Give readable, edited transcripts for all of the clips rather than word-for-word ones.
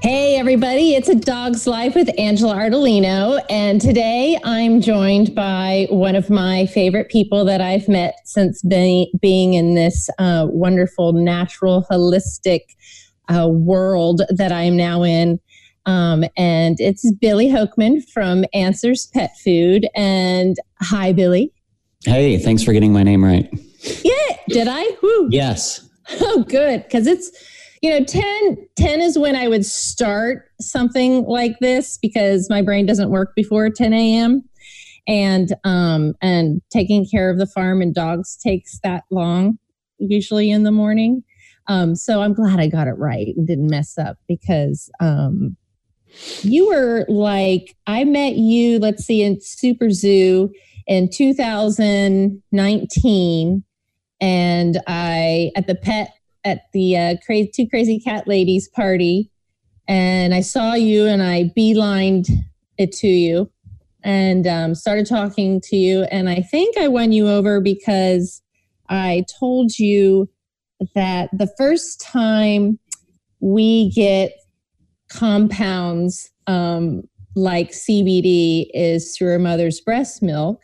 Hey everybody, it's A Dog's Life with Angela Ardolino, and today I'm joined by one of my favorite people that I've met since being in this wonderful natural holistic world that I am now in. And it's Billy Hoekman from Answers Pet Food. And hi, Billy. Hey, thanks for getting my name right. Yeah, did I? Woo. Yes. Oh, good. Because it's, 10 is when I would start something like this because my brain doesn't work before 10 a.m. And taking care of the farm and dogs takes that long, usually in the morning. So I'm glad I got it right and didn't mess up because you were like, I met you, in Super Zoo in 2019. And at the Two Crazy Cat Ladies party, and I saw you and I beelined it to you and started talking to you. And I think I won you over because I told you that the first time we get compounds like CBD is through a mother's breast milk,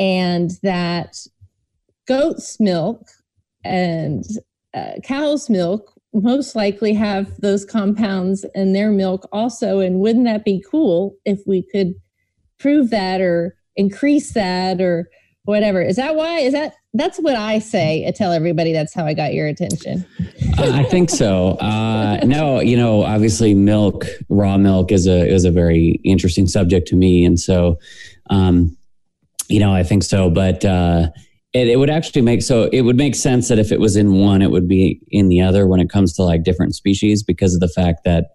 and that goat's milk and cow's milk most likely have those compounds in their milk also. And wouldn't that be cool if we could prove that or increase that or whatever? Is that why? That's what I say. I tell everybody that's how I got your attention. I think so. No, obviously milk, raw milk is a very interesting subject to me. And so, I think so, but it would make sense that if it was in one, it would be in the other when it comes to like different species, because of the fact that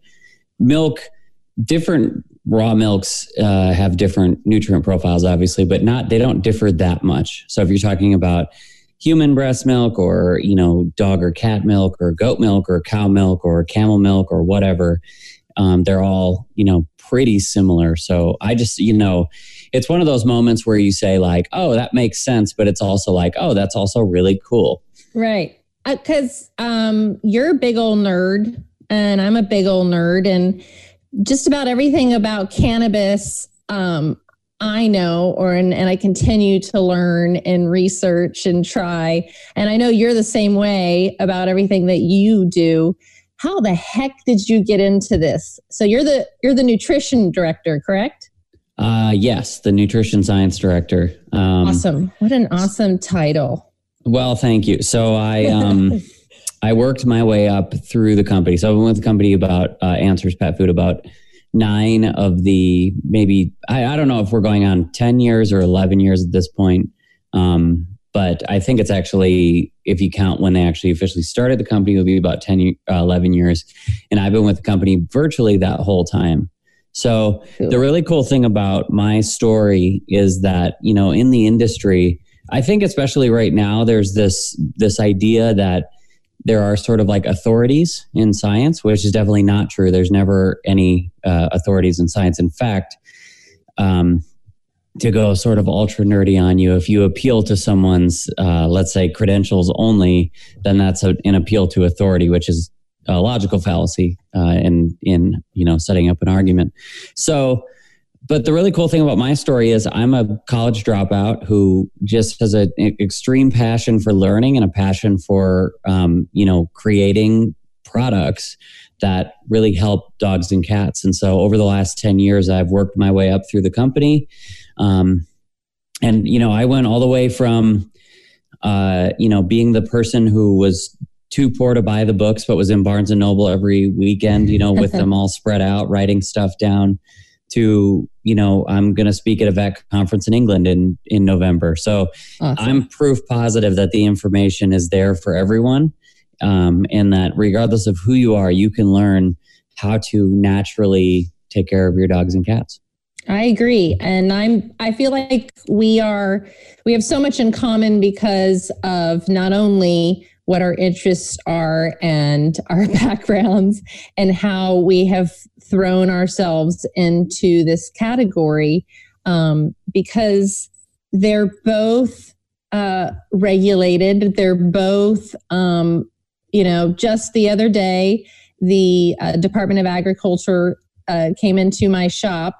different raw milks have different nutrient profiles, obviously, but they don't differ that much. So if you're talking about human breast milk or, dog or cat milk or goat milk or cow milk or camel milk or whatever, they're all, pretty similar. So I just, it's one of those moments where you say like, oh, that makes sense. But it's also like, oh, that's also really cool. Right. Because you're a big old nerd and I'm a big old nerd, and just about everything about cannabis I know, and I continue to learn and research and try. And I know you're the same way about everything that you do. How the heck did you get into this? So you're the nutrition director, correct? Yes, the nutrition science director. Awesome. What an awesome title. Well, thank you. So I worked my way up through the company. So I've been with the company about Answers Pet Food about 9 of the maybe, I don't know if we're going on 10 years or 11 years at this point. But I think it's actually, if you count when they actually officially started the company, it'll be about 11 years. And I've been with the company virtually that whole time. So the really cool thing about my story is that, in the industry, I think especially right now, there's this idea that there are sort of like authorities in science, which is definitely not true. There's never any authorities in science. In fact, to go sort of ultra nerdy on you, if you appeal to someone's, let's say, credentials only, then that's an appeal to authority, which is a logical fallacy in setting up an argument. So, but the really cool thing about my story is I'm a college dropout who just has an extreme passion for learning and a passion for, creating products that really help dogs and cats. And so over the last 10 years, I've worked my way up through the company. I went all the way from, being the person who was too poor to buy the books, but was in Barnes and Noble every weekend, with them all spread out, writing stuff down, to, I'm going to speak at a vet conference in England in November. So awesome. I'm proof positive that the information is there for everyone. And that regardless of who you are, you can learn how to naturally take care of your dogs and cats. I agree. And I feel like we have so much in common because of not only what our interests are and our backgrounds and how we have thrown ourselves into this category, because they're both regulated. They're both, just the other day, the Department of Agriculture came into my shop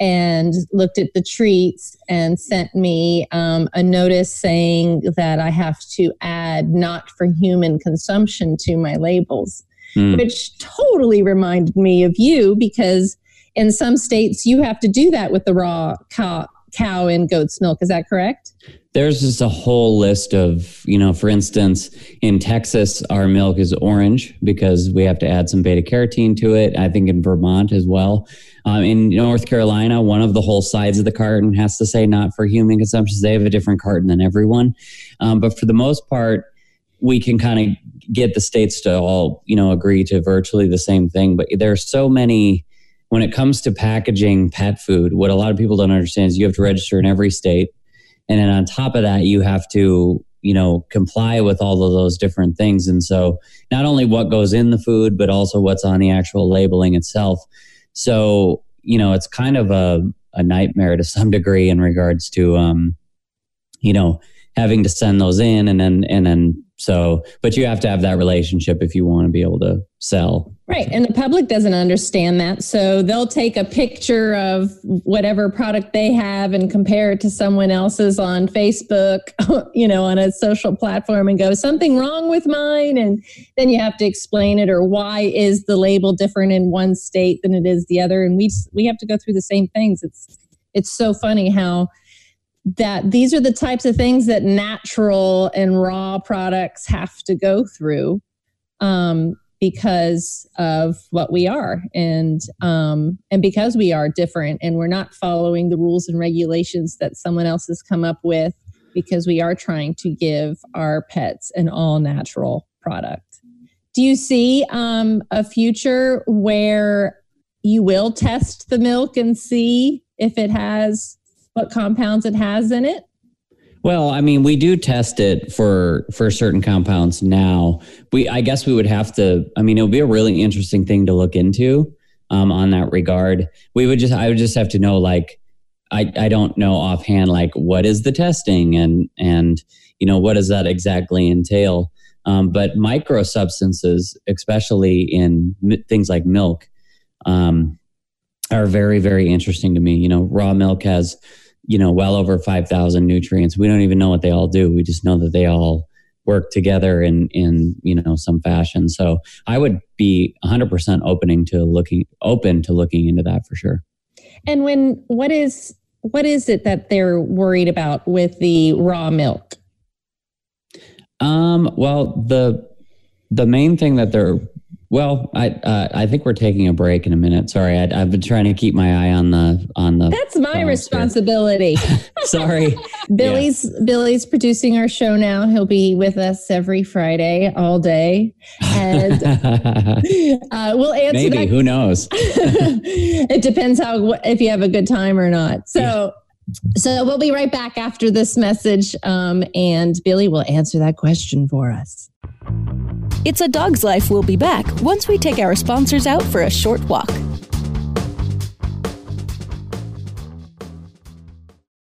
and looked at the treats and sent me a notice saying that I have to add not for human consumption to my labels, which totally reminded me of you, because in some states you have to do that with the raw cow and goat's milk. Is that correct? There's just a whole list of, for instance, in Texas, our milk is orange because we have to add some beta carotene to it. I think in Vermont as well. In North Carolina, one of the whole sides of the carton has to say not for human consumption. They have a different carton than everyone. But for the most part, we can kind of get the states to all, agree to virtually the same thing. But there are so many. When it comes to packaging pet food, what a lot of people don't understand is you have to register in every state. And then on top of that, you have to, comply with all of those different things. And so not only what goes in the food, but also what's on the actual labeling itself. So, it's kind of a nightmare to some degree in regards to, having to send those in and then so, but you have to have that relationship if you want to be able to sell. Right. And the public doesn't understand that. So they'll take a picture of whatever product they have and compare it to someone else's on Facebook, on a social platform, and go, something wrong with mine. And then you have to explain it, or why is the label different in one state than it is the other? And we have to go through the same things. It's so funny how that these are the types of things that natural and raw products have to go through because of what we are and because we are different, and we're not following the rules and regulations that someone else has come up with, because we are trying to give our pets an all natural product. Do you see a future where you will test the milk and see if it has what compounds it has in it? Well, I mean, we do test it for certain compounds now. I guess we would have to, it would be a really interesting thing to look into on that regard. I would just have to know, I don't know offhand, what is the testing and what does that exactly entail? But micro substances, especially in things like milk, are very, very interesting to me. Raw milk has, well over 5,000 nutrients. We don't even know what they all do. We just know that they all work together in some fashion. So I would be 100% open to looking into that for sure. And what is it that they're worried about with the raw milk? Well, the main thing that they're, well, I think we're taking a break in a minute. Sorry, I've been trying to keep my eye on the. That's my responsibility. Sorry, Billy's producing our show now. He'll be with us every Friday all day, and we'll answer. Maybe that. Who knows? It depends if you have a good time or not. So we'll be right back after this message, and Billy will answer that question for us. It's a Dog's Life. We'll be back once we take our sponsors out for a short walk.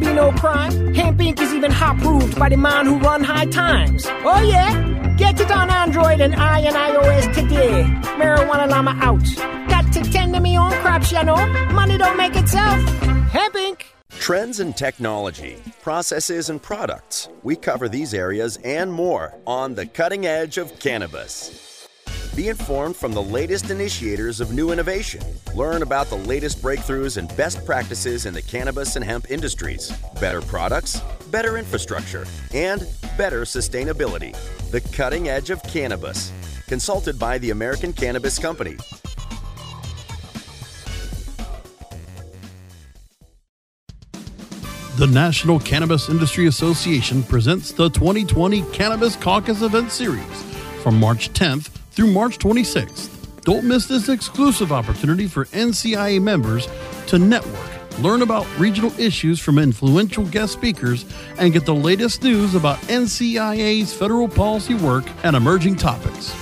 be no crime. Hemp Inc. is even hot-proofed by the man who run High Times. Oh yeah? Get it on Android and iOS today. Marijuana llama out. Got to tend to me own crops, you know. Money don't make itself. Hemp Inc. Trends in technology, processes, and products. We cover these areas and more on The Cutting Edge of Cannabis. Be informed from the latest initiators of new innovation. Learn about the latest breakthroughs and best practices in the cannabis and hemp industries. Better products, better infrastructure, and better sustainability. The cutting edge of cannabis. Consulted by the American Cannabis Company. The National Cannabis Industry Association presents the 2020 Cannabis Caucus Event Series from March 10th through March 26th. Don't miss this exclusive opportunity for NCIA members to network, learn about regional issues from influential guest speakers, and get the latest news about NCIA's federal policy work and emerging topics.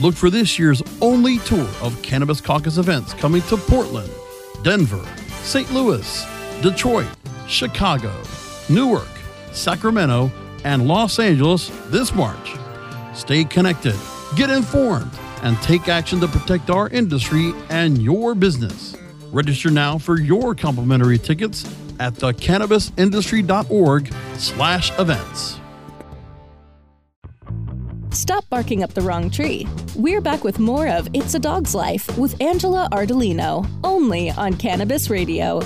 Look for this year's only tour of Cannabis Caucus events coming to Portland, Denver, St. Louis, Detroit, Chicago, Newark, Sacramento, and Los Angeles this March. Stay connected, get informed, and take action to protect our industry and your business. Register now for your complimentary tickets at thecannabisindustry.org/events. Stop barking up the wrong tree. We're back with more of It's a Dog's Life with Angela Ardolino, only on Cannabis Radio.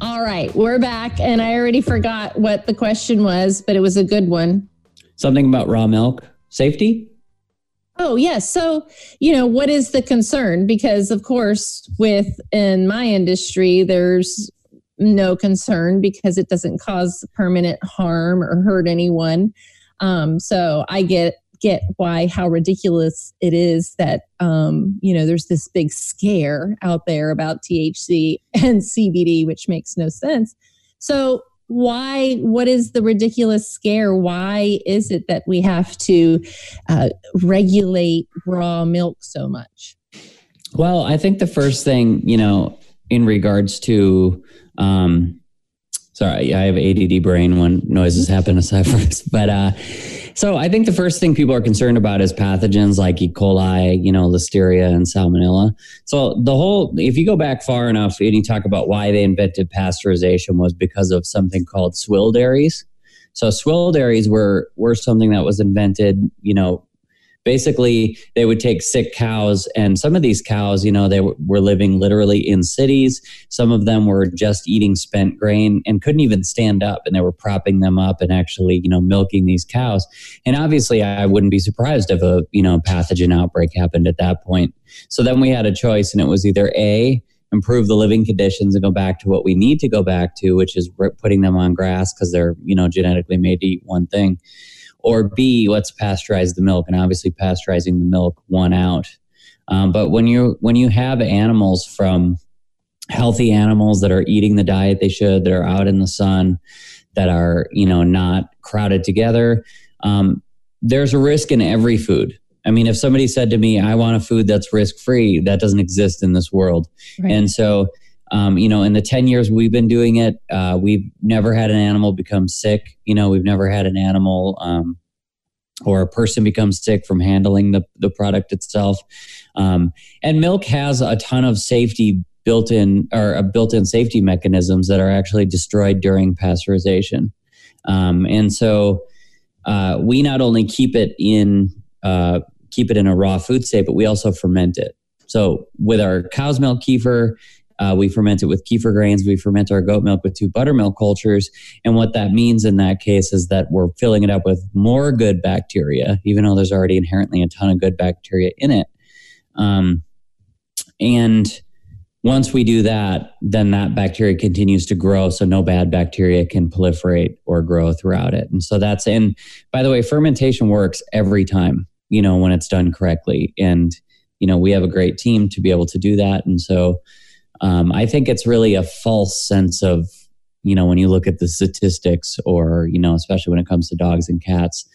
All right, we're back, and I already forgot what the question was, but it was a good one. Something about raw milk safety? Oh, yes. So, what is the concern? Because, of course, in my industry, there's no concern because it doesn't cause permanent harm or hurt anyone. So I get why, how ridiculous it is that, there's this big scare out there about THC and CBD, which makes no sense. So what is the ridiculous scare? Why is it that we have to regulate raw milk so much? Well, I think the first thing, in regards to, sorry, I have ADD brain when noises happen aside from this, but, so I think the first thing people are concerned about is pathogens like E. coli, Listeria and Salmonella. So if you go back far enough and you talk about why they invented pasteurization was because of something called swill dairies. So swill dairies were something that was invented, basically they would take sick cows, and some of these cows, they were living literally in cities. Some of them were just eating spent grain and couldn't even stand up, and they were propping them up and actually, milking these cows. And obviously I wouldn't be surprised if a, pathogen outbreak happened at that point. So then we had a choice, and it was either A, improve the living conditions and go back to what we need to go back to, which is putting them on grass because they're, genetically made to eat one thing. Or B, let's pasteurize the milk, and obviously pasteurizing the milk won out. But when you have animals from healthy animals that are eating the diet they should, that are out in the sun, that are not crowded together, there's a risk in every food. I mean, if somebody said to me, "I want a food that's risk-free," that doesn't exist in this world, right. And so in the 10 years we've been doing it, we've never had an animal become sick. We've never had an animal or a person become sick from handling the product itself. And milk has a ton of safety built-in safety mechanisms that are actually destroyed during pasteurization. And so we not only keep it in a raw food state, but we also ferment it. So with our cow's milk kefir, we ferment it with kefir grains. We ferment our goat milk with 2 buttermilk cultures. And what that means in that case is that we're filling it up with more good bacteria, even though there's already inherently a ton of good bacteria in it. And once we do that, then that bacteria continues to grow. So no bad bacteria can proliferate or grow throughout it. And so by the way, fermentation works every time, when it's done correctly. And, we have a great team to be able to do that. And so, I think it's really a false sense of, when you look at the statistics or, especially when it comes to dogs and cats,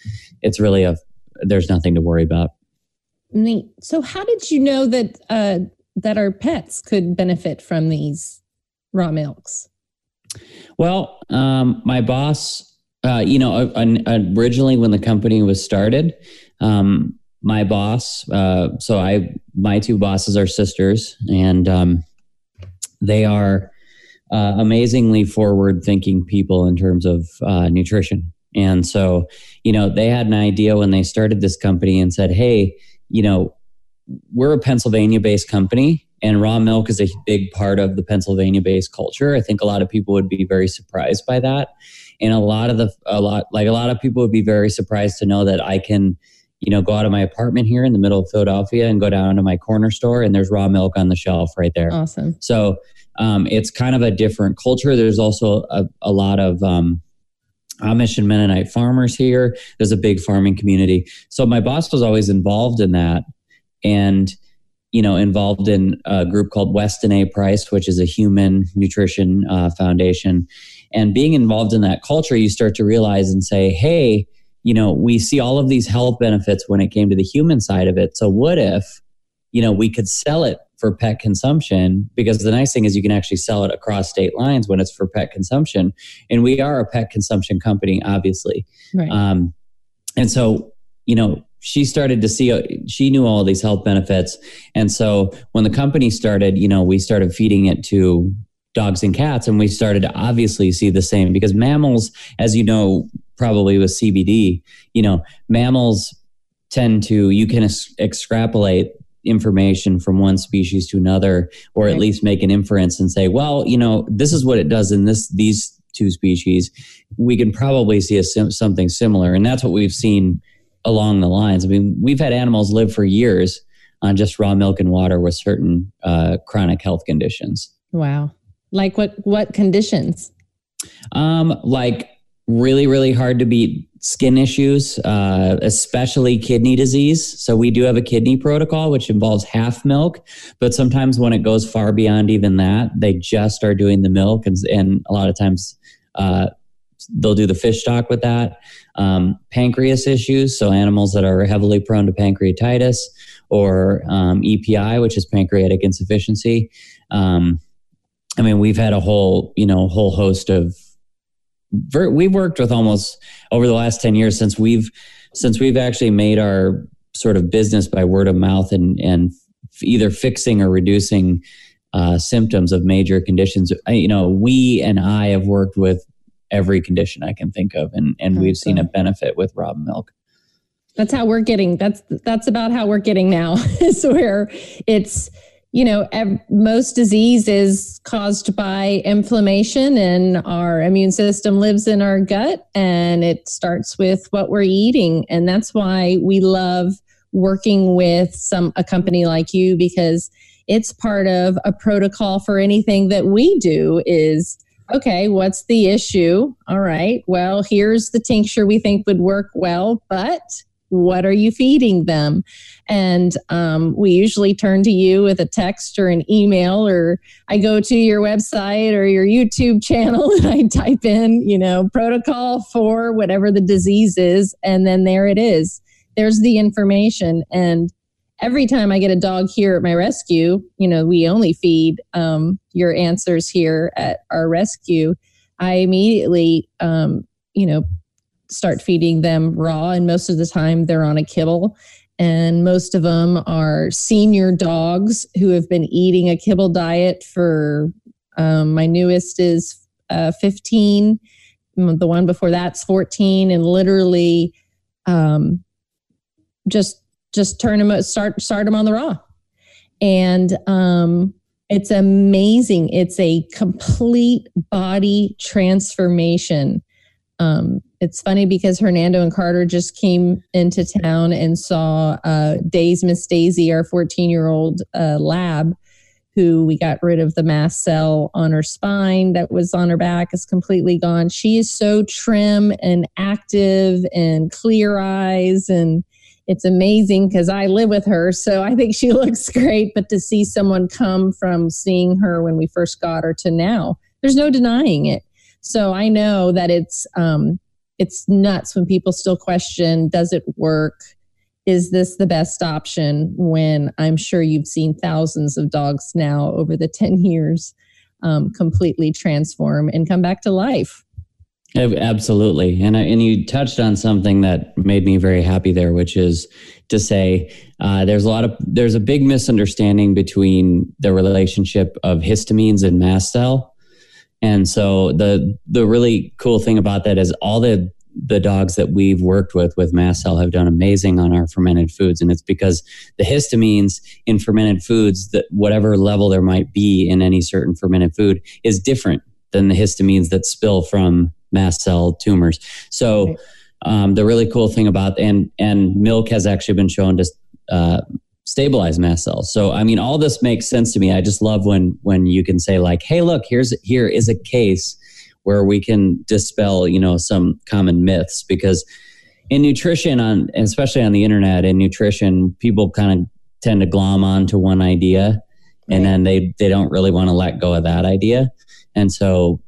it's really there's nothing to worry about. So how did you know that our pets could benefit from these raw milks? Well, my boss, originally when the company was started, my boss, my 2 bosses are sisters, and, they are amazingly forward-thinking people in terms of nutrition. And so, they had an idea when they started this company and said, hey, you know, we're a Pennsylvania-based company, and raw milk is a big part of the Pennsylvania-based culture. I think a lot of people would be very surprised by that. And a lot of people would be very surprised to know that I can, you know, go out of my apartment here in the middle of Philadelphia and go down to my corner store and there's raw milk on the shelf right there. Awesome. So it's kind of a different culture. There's also a lot of Amish and Mennonite farmers here. There's a big farming community. So my boss was always involved in that, and, you know, involved in a group called Weston A Price, which is a human nutrition foundation. And being involved in that culture, you start to realize and say, hey, you know, we see all of these health benefits when it came to the human side of it. So what if, you know, we could sell it for pet consumption? Because the nice thing is you can actually sell it across state lines when it's for pet consumption. And we are a pet consumption company, obviously. Right. And so, you know, she started to see, she knew all these health benefits. And so when the company started, you know, we started feeding it to dogs and cats, and we started to obviously see the same, because mammals, as you know, probably with CBD, you know, mammals tend to, you can extrapolate information from one species to another, or right, at least make an inference and say, well, you know, this is what it does in these two species. We can probably see something similar. And that's what we've seen along the lines. I mean, we've had animals live for years on just raw milk and water with certain chronic health conditions. Wow. Like what conditions? Like really, really hard to beat skin issues, especially kidney disease. So we do have a kidney protocol, which involves half milk, but sometimes when it goes far beyond even that, they just are doing the milk, and a lot of times they'll do the fish stock with that. Pancreas issues, so animals that are heavily prone to pancreatitis, or EPI, which is pancreatic insufficiency. I mean, we've had a whole, you know, whole host of, we've worked with almost over the last 10 years since we've actually made our sort of business by word of mouth and either fixing or reducing symptoms of major conditions. You know, we and I have worked with every condition I can think of, and we've seen a benefit with raw milk. That's how we're getting, that's about how we're getting now. It's where it's, you know, most disease is caused by inflammation, and our immune system lives in our gut, and it starts with what we're eating. And that's why we love working with a company like you, because it's part of a protocol for anything that we do is, okay, what's the issue? All right, well, here's the tincture we think would work well, but what are you feeding them? And we usually turn to you with a text or an email, or I go to your website or your YouTube channel and I type in, you know, protocol for whatever the disease is. And then there it is. There's the information. And every time I get a dog here at my rescue, you know, we only feed your answers here at our rescue. I immediately, you know, start feeding them raw. And most of the time they're on a kibble. And most of them are senior dogs who have been eating a kibble diet for, my newest is 15. The one before that's 14. And literally just turn them, start them on the raw. And it's amazing. It's a complete body transformation. It's funny because Hernando and Carter just came into town and saw Miss Daisy, our 14-year-old lab, who we got rid of the mast cell on her spine that was on her back, is completely gone. She is so trim and active and clear eyes, and it's amazing because I live with her, so I think she looks great. But to see someone come from seeing her when we first got her to now, there's no denying it. So I know that it's nuts when people still question, does it work? Is this the best option? When I'm sure you've seen thousands of dogs now over the 10 years completely transform and come back to life. Absolutely. And you touched on something that made me very happy there, which is to say there's a big misunderstanding between the relationship of histamines and mast cell. And so the really cool thing about that is all the the dogs that we've worked with mast cell, have done amazing on our fermented foods. And it's because the histamines in fermented foods, that whatever level there might be in any certain fermented food, is different than the histamines that spill from mast cell tumors. So the really cool thing about, and milk has actually been shown to stabilize mast cells. So, I mean, all this makes sense to me. I just love when you can say like, hey, look, here is a case where we can dispel, some common myths, because in nutrition, especially on the internet, in nutrition, people kind of tend to glom onto one idea, and then they don't really want to let go of that idea. And so,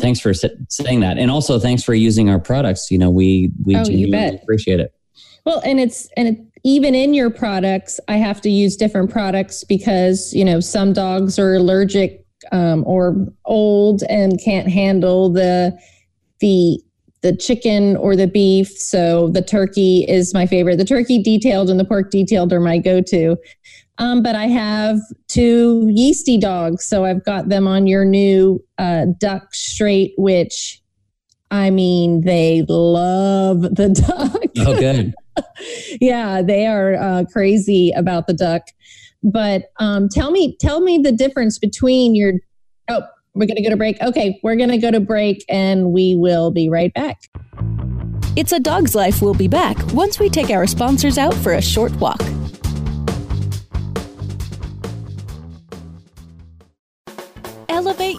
thanks for saying that, and also thanks for using our products. We genuinely appreciate it. Well, and even in your products, I have to use different products because some dogs are allergic. Or old and can't handle the chicken or the beef. So the turkey is my favorite. The turkey detailed and the pork detailed are my go-to. But I have two yeasty dogs. So I've got them on your new duck straight, which, I mean, they love the duck. Oh, good. Yeah, they are crazy about the duck. But tell me the difference between your... Oh, we're going to go to break. Okay, we're going to go to break and we will be right back. It's a Dog's Life. We'll be back once we take our sponsors out for a short walk. Elevate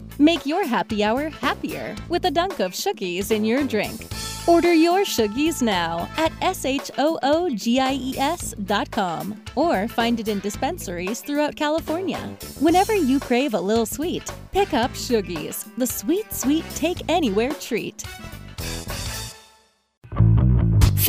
Make your happy hour happier with a dunk of Shuggies in your drink. Order your Shuggies now at shoogies.com or find it in dispensaries throughout California. Whenever you crave a little sweet, pick up Shuggies, the sweet, sweet take-anywhere treat.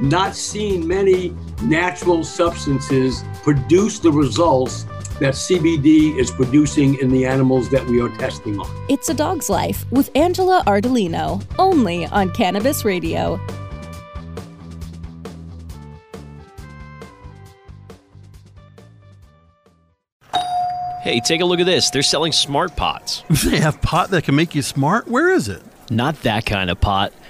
not seen many natural substances produce the results that CBD is producing in the animals that we are testing on. It's a Dog's Life with Angela Ardolino, only on Cannabis Radio. Hey, take a look at this. They're selling SmartPots. They have pot that can make you smart? Where is it? Not that kind of pot.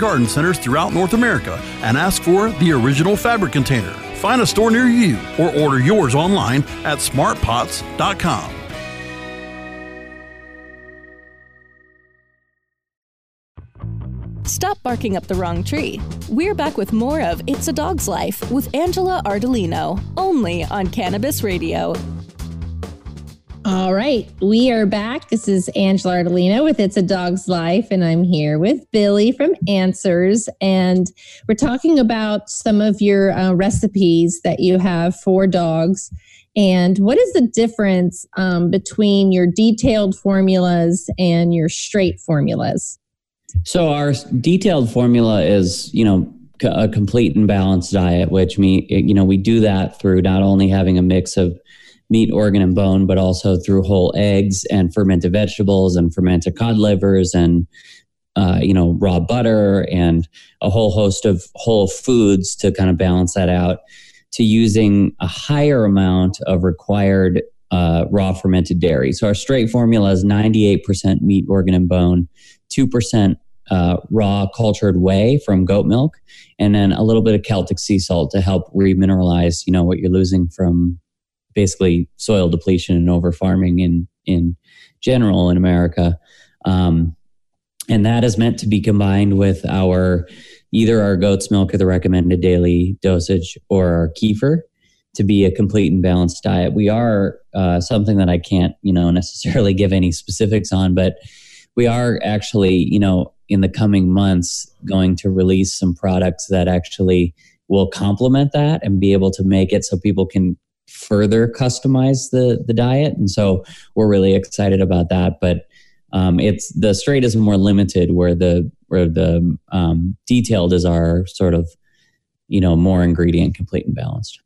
garden centers throughout North America and ask for the original fabric container. Find a store near you or order yours online at smartpots.com. Stop barking up the wrong tree. We're back with more of It's a Dog's Life with Angela Ardolino, only on Cannabis Radio. All right, we are back. This is Angela Ardolino with It's a Dog's Life, and I'm here with Billy from Answers, and we're talking about some of your recipes that you have for dogs. And what is the difference between your detailed formulas and your straight formulas? So our detailed formula is, a complete and balanced diet, which means, we do that through not only having a mix of meat, organ, and bone, but also through whole eggs and fermented vegetables and fermented cod livers and, raw butter and a whole host of whole foods to kind of balance that out, to using a higher amount of required raw fermented dairy. So our straight formula is 98% meat, organ, and bone, 2% raw cultured whey from goat milk, and then a little bit of Celtic sea salt to help remineralize, you know, what you're losing from basically soil depletion and over farming in general in America. And that is meant to be combined with our either our goat's milk or the recommended daily dosage or our kefir to be a complete and balanced diet. We are something that I can't, you know, necessarily give any specifics on, but we are actually, you know, in the coming months going to release some products that actually will complement that and be able to make it so people can further customize the diet. And so we're really excited about that. But it's the straight is more limited, where the detailed is our sort of, you know, more ingredient complete and balanced.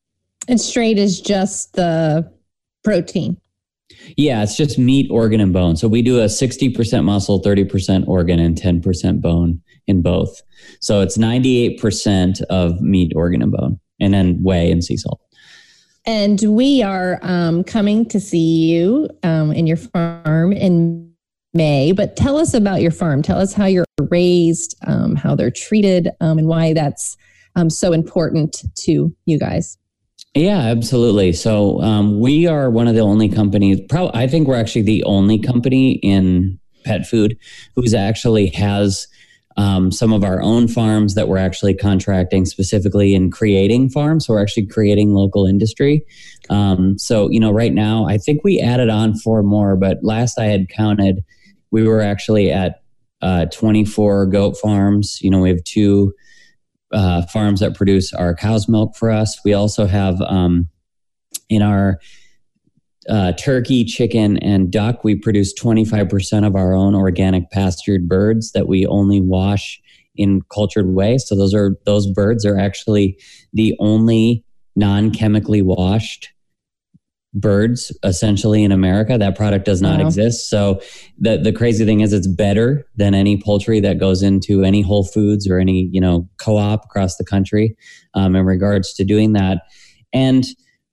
And straight is just the protein. Yeah, it's just meat, organ, and bone. So we do a 60% muscle, 30% organ, and 10% bone in both. So it's 98% of meat, organ, and bone, and then whey and sea salt. And we are coming to see you in your farm in May, but tell us about your farm. Tell us how you're raised, how they're treated, and why that's so important to you guys. Yeah, absolutely. So we are one of the only companies, I think we're actually the only company in pet food who's actually has some of our own farms that we're actually contracting specifically in creating farms. So we're actually creating local industry. So, you know, right now, I think we added on 4 more, but last I had counted, we were actually at 24 goat farms. You know, we have 2 farms that produce our cow's milk for us. We also have in our turkey, chicken, and duck, we produce 25% of our own organic pastured birds that we only wash in cultured whey. So those birds are actually the only non-chemically washed birds essentially in America. That product does not exist. So the crazy thing is it's better than any poultry that goes into any Whole Foods or any, you know, co-op across the country in regards to doing that. And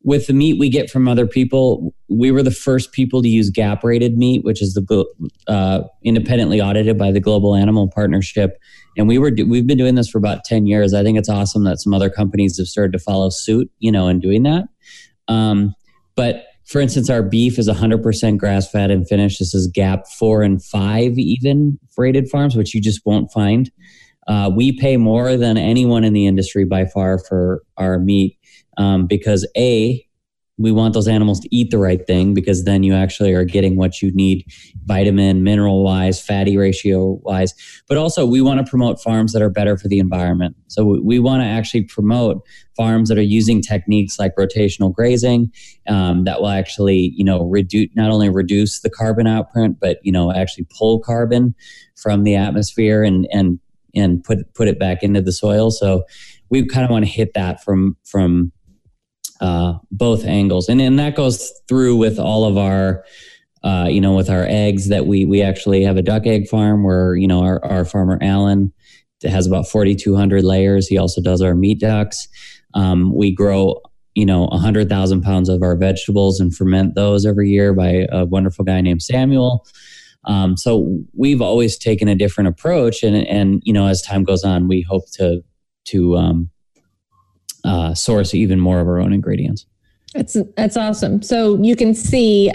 with the meat we get from other people, we were the first people to use gap-rated meat, which is the independently audited by the Global Animal Partnership. And we've been doing this for about 10 years. I think it's awesome that some other companies have started to follow suit, you know, in doing that. But for instance, our beef is 100% grass-fed and finished. This is GAP 4 and 5 even rated farms, which you just won't find. We pay more than anyone in the industry by far for our meat because A, we want those animals to eat the right thing because then you actually are getting what you need vitamin, mineral-wise, fatty ratio-wise. But also we want to promote farms that are better for the environment. So we want to actually promote farms that are using techniques like rotational grazing that will actually, you know, not only reduce the carbon outprint, but, you know, actually pull carbon from the atmosphere and put it back into the soil. So we kind of want to hit that from both angles. And that goes through with all of our, you know, with our eggs that we actually have a duck egg farm where, you know, our farmer Alan has about 4,200 layers. He also does our meat ducks. We grow, you know, 100,000 pounds of our vegetables and ferment those every year by a wonderful guy named Samuel. So we've always taken a different approach and, you know, as time goes on, we hope to source even more of our own ingredients. That's awesome. So you can see,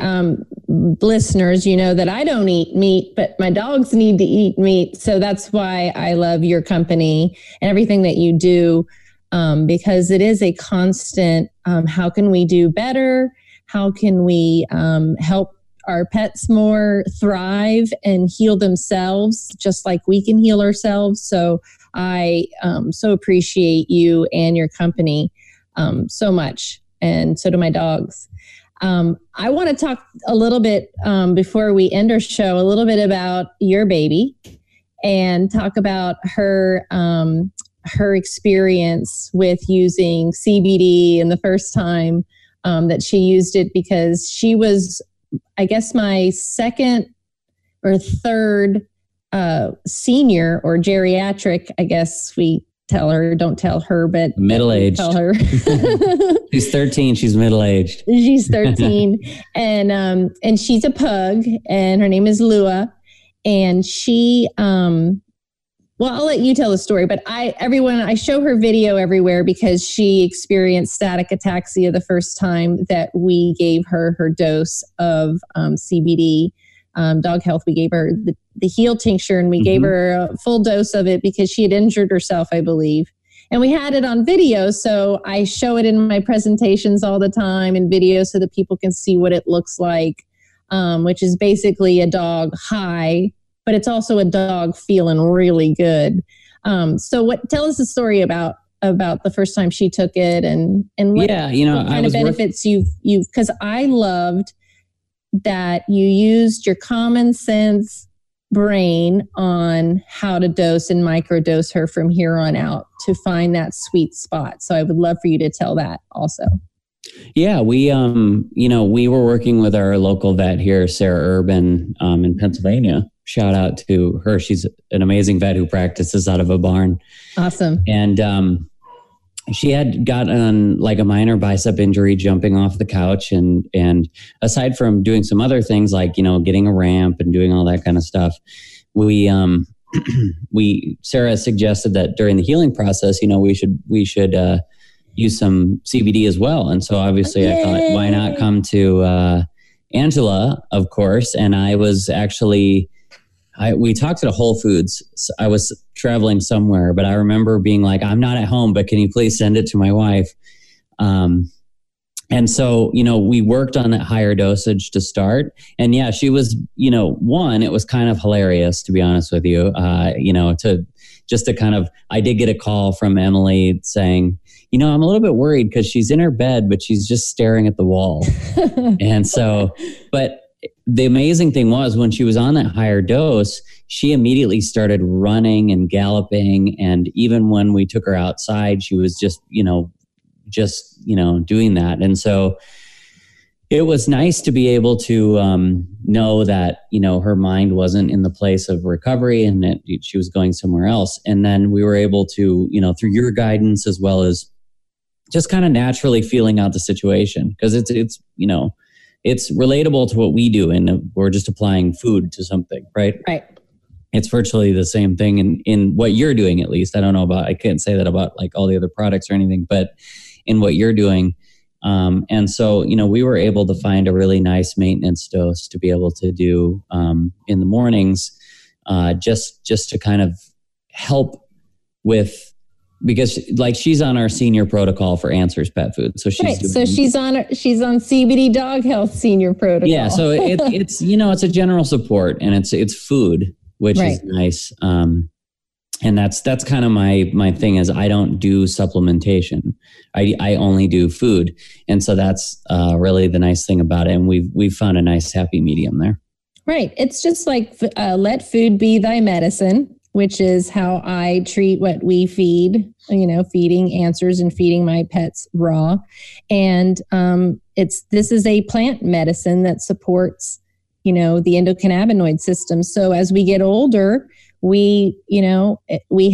listeners, you know, that I don't eat meat, but my dogs need to eat meat. So that's why I love your company and everything that you do, because it is a constant, how can we do better? How can we help our pets more thrive and heal themselves just like we can heal ourselves? So I so appreciate you and your company so much, and so do my dogs. I want to talk a little bit before we end our show, a little bit about your baby and talk about her experience with using CBD and the first time that she used it, because she was, I guess, my second or third senior or geriatric, I guess we tell her, don't tell her, but middle-aged. Tell her. She's 13. She's middle-aged. She's 13. And she's a pug, and her name is Lua. And she Well, I'll let you tell the story, but I show her video everywhere because she experienced static ataxia the first time that we gave her dose of CBD Dog Health. We gave her the heal tincture, and we gave her a full dose of it because she had injured herself, I believe. And we had it on video, so I show it in my presentations all the time in video so that people can see what it looks like, which is basically a dog high, but it's also a dog feeling really good. So tell us the story about the first time she took it and what, yeah, you know, what kind of benefits you've, because I loved that you used your common sense brain on how to dose and microdose her from here on out to find that sweet spot. So I would love for you to tell that also. Yeah, we were working with our local vet here, Sarah Urban, in Pennsylvania. Shout out to her. She's an amazing vet who practices out of a barn. Awesome. And she had gotten like a minor bicep injury jumping off the couch. And aside from doing some other things like, you know, getting a ramp and doing all that kind of stuff, Sarah suggested that during the healing process, you know, we should use some CBD as well. And so obviously I thought, why not come to Angela, of course. And I was actually, we talked at a Whole Foods. So I was traveling somewhere, but I remember being like, I'm not at home, but can you please send it to my wife? And so, you know, we worked on that higher dosage to start. And yeah, she was, you know, it was kind of hilarious, to be honest with you. You know, I did get a call from Emily saying, you know, I'm a little bit worried because she's in her bed, but she's just staring at the wall. And so, but the amazing thing was when she was on that higher dose, she immediately started running and galloping. And even when we took her outside, she was just doing that. And so it was nice to be able to know that, you know, her mind wasn't in the place of recovery and that she was going somewhere else. And then we were able to, you know, through your guidance as well as just kind of naturally feeling out the situation, because it's, you know, it's relatable to what we do, and we're just applying food to something, right? Right. It's virtually the same thing in what you're doing, at least. I don't know I can't say that about like all the other products or anything, but in what you're doing. And so, you know, we were able to find a really nice maintenance dose to be able to do in the mornings, just to kind of help with, because like she's on our senior protocol for Answers Pet Food. So she's on CBD Dog Health senior protocol. Yeah. So it's, you know, it's a general support and it's food, which is nice. And that's kind of my thing is I don't do supplementation. I only do food. And so that's really the nice thing about it. And we've found a nice happy medium there. Right. It's just like, let food be thy medicine, which is how I treat what we feed, you know, feeding Answers and feeding my pets raw. And this is a plant medicine that supports, you know, the endocannabinoid system. So as we get older, we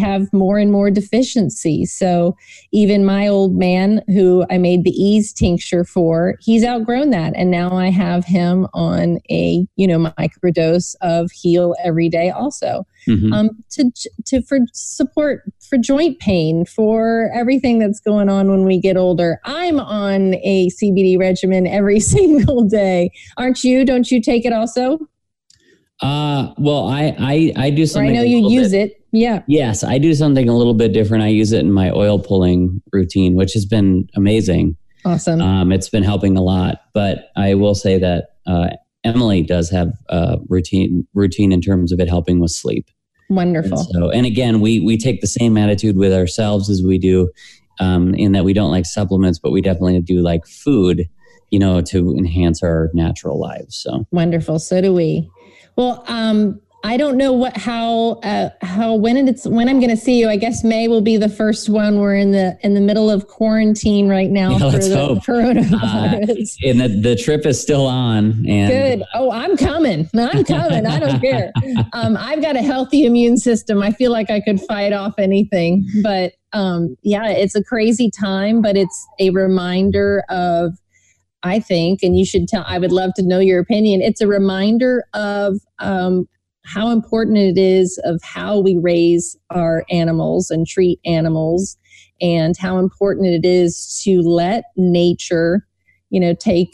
have more and more deficiencies. So even my old man who I made the ease tincture for, he's outgrown that. And now I have him on a, you know, microdose of heal every day also, for support for joint pain, for everything that's going on when we get older. I'm on a CBD regimen every single day. Aren't you? Don't you take it also? Well, I do something. Or I know you use it. Yeah. Yes. I do something a little bit different. I use it in my oil pulling routine, which has been amazing. Awesome. It's been helping a lot, but I will say that, Emily does have a routine in terms of it helping with sleep. Wonderful. And again, we take the same attitude with ourselves as we do, in that we don't like supplements, but we definitely do like food, you know, to enhance our natural lives. So wonderful. So do we. Well, I don't know when I'm going to see you. I guess May will be the first one. We're in the middle of quarantine right now for the coronavirus. And the trip is still on. And good. Oh, I'm coming. I don't care. I've got a healthy immune system. I feel like I could fight off anything. But yeah, it's a crazy time, but it's a reminder of, I think, and you should I would love to know your opinion. It's a reminder of how important it is of how we raise our animals and treat animals, and how important it is to let nature, you know, take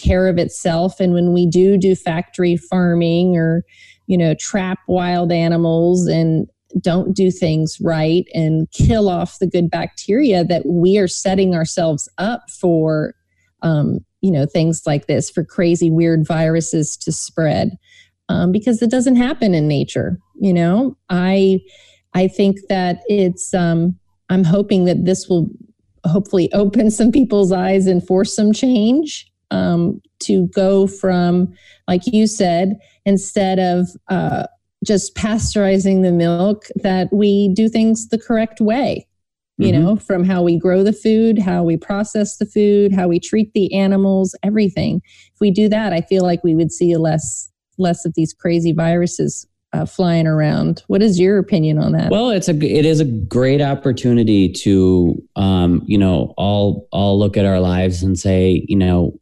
care of itself. And when we do factory farming or, you know, trap wild animals and don't do things right and kill off the good bacteria, that we are setting ourselves up for, you know, things like this, for crazy, weird viruses to spread, because it doesn't happen in nature. You know, I think that it's, I'm hoping that this will hopefully open some people's eyes and force some change, to go from, like you said, instead of just pasteurizing the milk, that we do things the correct way, you know, from how we grow the food, how we process the food, how we treat the animals, everything. If we do that, I feel like we would see less of these crazy viruses flying around. What is your opinion on that? Well, it is a great opportunity to, you know, all look at our lives and say, you know,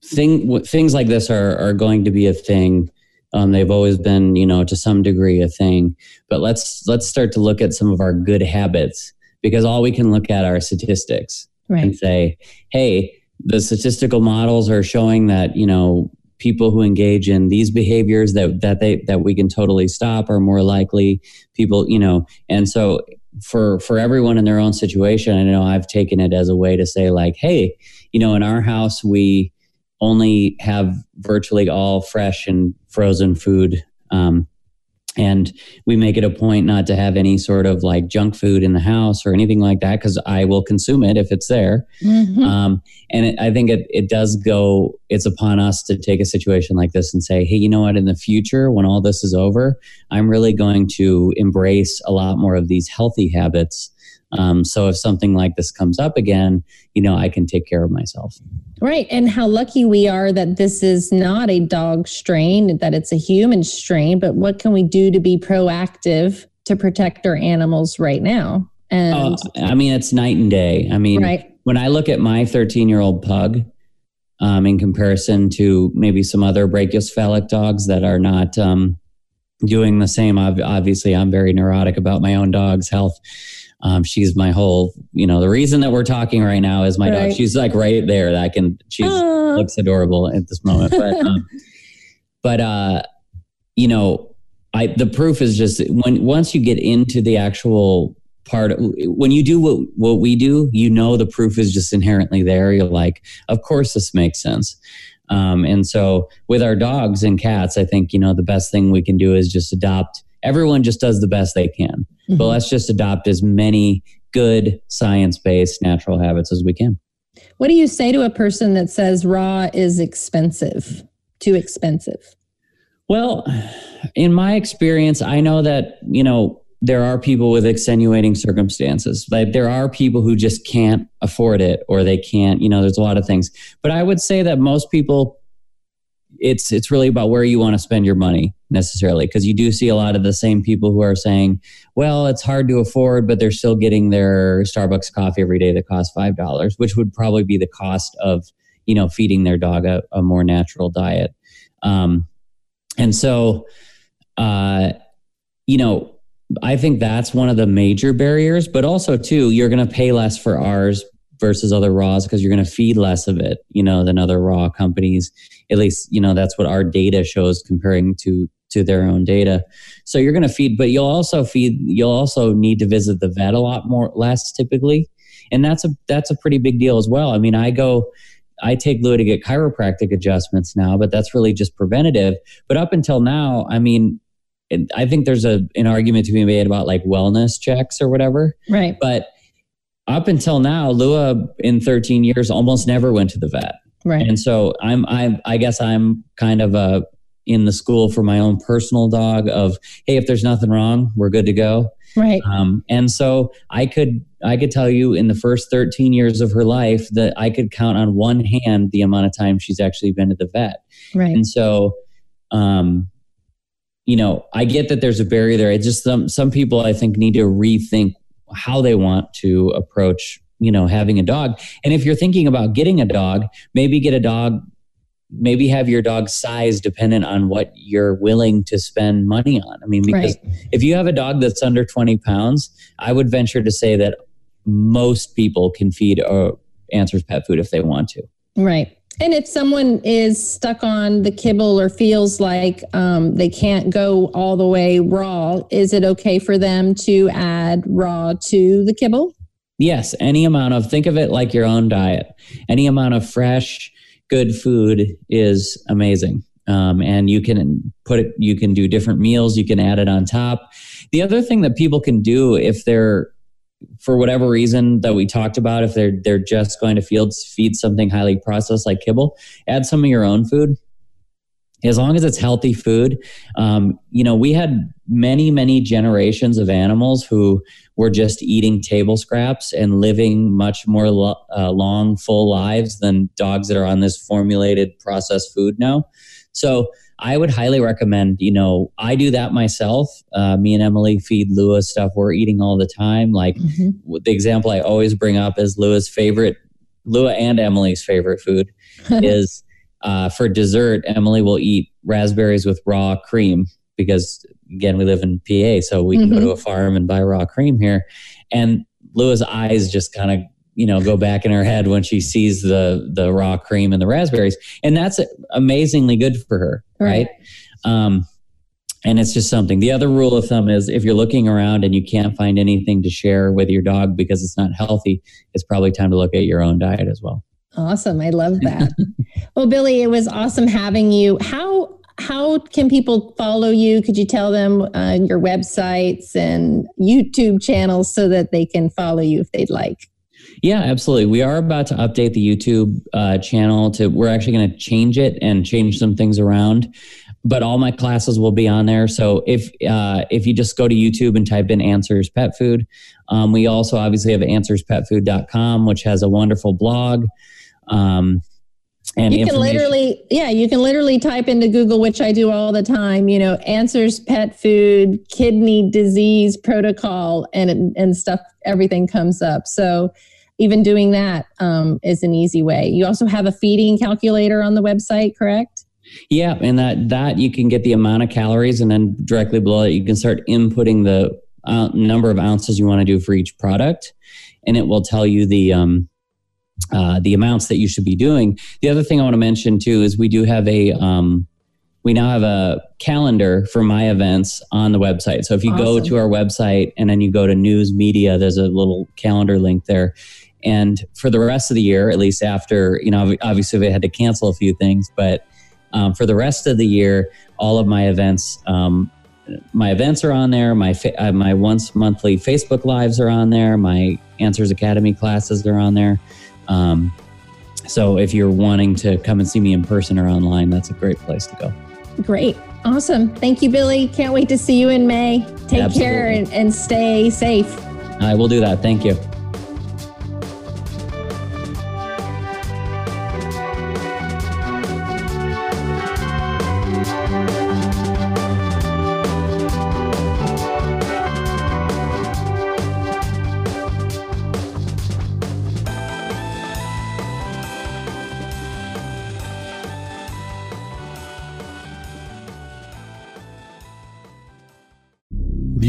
things like this are going to be a thing. They've always been, you know, to some degree a thing, but let's start to look at some of our good habits, because all we can look at are statistics, right, and say, hey, the statistical models are showing that, you know, people who engage in these behaviors that we can totally stop are more likely people, you know. And so for everyone in their own situation, I know I've taken it as a way to say, like, hey, you know, in our house, we only have virtually all fresh and frozen food. And we make it a point not to have any sort of like junk food in the house or anything like that, because I will consume it if it's there. And I think it does go, it's upon us to take a situation like this and say, hey, you know what, in the future, when all this is over, I'm really going to embrace a lot more of these healthy habits. So if something like this comes up again, you know, I can take care of myself. Right. And how lucky we are that this is not a dog strain, that it's a human strain, but what can we do to be proactive to protect our animals right now? And I mean, it's night and day. I mean, When I look at my 13-year-old pug, in comparison to maybe some other brachycephalic dogs that are not, doing the same, obviously I'm very neurotic about my own dog's health. She's my whole, you know, the reason that we're talking right now is my dog. She's like right there. She looks adorable at this moment. But, you know, the proof is just once you get into the actual part, when you do what we do, you know, the proof is just inherently there. You're like, of course this makes sense. And so with our dogs and cats, I think, you know, the best thing we can do is just adopt. Everyone just does the best they can. But let's just adopt as many good science-based natural habits as we can. What do you say to a person that says raw is expensive, too expensive? Well, in my experience, I know that, you know, there are people with extenuating circumstances. Like there are people who just can't afford it, or they can't, you know, there's a lot of things. But I would say that most people, it's really about where you want to spend your money necessarily, because you do see a lot of the same people who are saying, well, it's hard to afford, but they're still getting their Starbucks coffee every day that costs $5, which would probably be the cost of, you know, feeding their dog a more natural diet. And so, you know, I think that's one of the major barriers, but also too, you're going to pay less for ours versus other raws, because you're going to feed less of it, you know, than other raw companies. At least, you know, that's what our data shows comparing to their own data. So you're going to feed, but you'll also need to visit the vet a lot more, less typically. And that's a pretty big deal as well. I mean, I take Lua to get chiropractic adjustments now, but that's really just preventative. But up until now, I mean, I think there's an argument to be made about like wellness checks or whatever. Right. But up until now, Lua in 13 years almost never went to the vet. Right. And so I guess I'm kind of in the school for my own personal dog of, hey, if there's nothing wrong, we're good to go. Right. And so I could tell you in the first 13 years of her life that I could count on one hand the amount of time she's actually been to the vet. Right. And so, you know, I get that there's a barrier there. It's just some people I think need to rethink how they want to approach, you know, having a dog. And if you're thinking about getting a dog, maybe get a dog maybe have your dog's size dependent on what you're willing to spend money on. I mean, because if you have a dog that's under 20 pounds, I would venture to say that most people can feed Answers Pet Food if they want to. Right. And if someone is stuck on the kibble or feels like they can't go all the way raw, is it okay for them to add raw to the kibble? Yes. Any amount of, think of it like your own diet. Any amount of fresh, good food is amazing. And you can put it, you can do different meals, you can add it on top. The other thing that people can do if they're, for whatever reason that we talked about, if they're just going to feed something highly processed like kibble, add some of your own food. As long as it's healthy food. You know, we had many, many generations of animals who were just eating table scraps and living much more long, full lives than dogs that are on this formulated processed food now. So I would highly recommend, you know, I do that myself. Me and Emily feed Lua stuff we're eating all the time. Like the example I always bring up is Lua and Emily's favorite food is for dessert, Emily will eat raspberries with raw cream because, again, we live in PA, so we can go to a farm and buy raw cream here. And Lua's eyes just kind of, you know, go back in her head when she sees the raw cream and the raspberries. And that's amazingly good for her, right? And it's just something. The other rule of thumb is if you're looking around and you can't find anything to share with your dog because it's not healthy, it's probably time to look at your own diet as well. Awesome. I love that. Well, Billy, it was awesome having you. How can people follow you? Could you tell them your websites and YouTube channels so that they can follow you if they'd like? Yeah, absolutely. We are about to update the YouTube channel to, we're actually going to change it and change some things around, but all my classes will be on there. So if you just go to YouTube and type in Answers Pet Food, we also obviously have AnswersPetFood.com, which has a wonderful blog. And you can literally, type into Google, which I do all the time, you know, Answers Pet Food, kidney disease protocol and stuff, everything comes up. So even doing that is an easy way. You also have a feeding calculator on the website, correct? Yeah. And that you can get the amount of calories, and then directly below it, you can start inputting the number of ounces you want to do for each product. And it will tell you the amounts that you should be doing. The other thing I want to mention too is we do have we now have a calendar for my events on the website. So if you go to our website and then you go to news media, there's a little calendar link there. And for the rest of the year, at least after, you know, obviously we had to cancel a few things, but for the rest of the year, all of my events, are on there. My once monthly Facebook Lives are on there. My Answers Academy classes are on there. So if you're wanting to come and see me in person or online, that's a great place to go. Great. Awesome. Thank you, Billy. Can't wait to see you in May. Take care and stay safe. I will do that. Thank you.